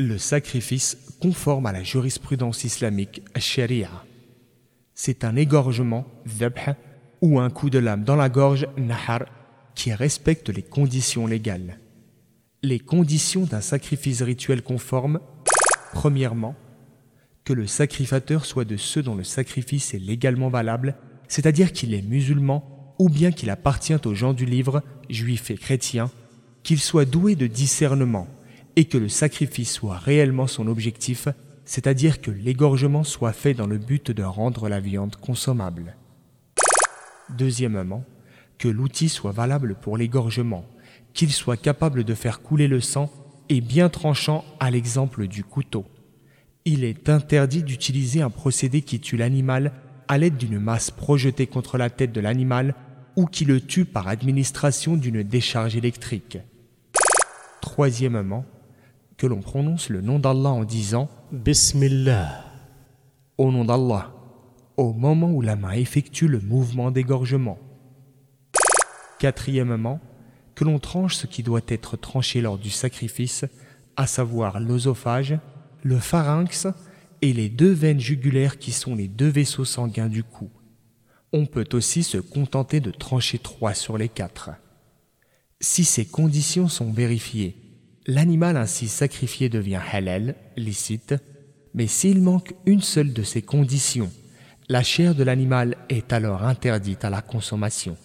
Le sacrifice conforme à la jurisprudence islamique sharia. C'est un égorgement, dhabh, ou un coup de lame dans la gorge, nahar, qui respecte les conditions légales. Les conditions d'un sacrifice rituel conforme, premièrement, que le sacrificateur soit de ceux dont le sacrifice est légalement valable, c'est-à-dire qu'il est musulman ou bien qu'il appartient aux gens du livre, juifs et chrétiens, qu'il soit doué de discernement et que le sacrifice soit réellement son objectif, c'est-à-dire que l'égorgement soit fait dans le but de rendre la viande consommable. Deuxièmement, que l'outil soit valable pour l'égorgement, qu'il soit capable de faire couler le sang et bien tranchant à l'exemple du couteau. Il est interdit d'utiliser un procédé qui tue l'animal à l'aide d'une masse projetée contre la tête de l'animal ou qui le tue par administration d'une décharge électrique. Troisièmement, que l'on prononce le nom d'Allah en disant « Bismillah » au nom d'Allah, au moment où la main effectue le mouvement d'égorgement. Quatrièmement, que l'on tranche ce qui doit être tranché lors du sacrifice, à savoir l'œsophage, le pharynx et les deux veines jugulaires qui sont les deux vaisseaux sanguins du cou. On peut aussi se contenter de trancher 3 sur les 4. Si ces conditions sont vérifiées, l'animal ainsi sacrifié devient halal, licite, mais s'il manque une seule de ces conditions, la chair de l'animal est alors interdite à la consommation.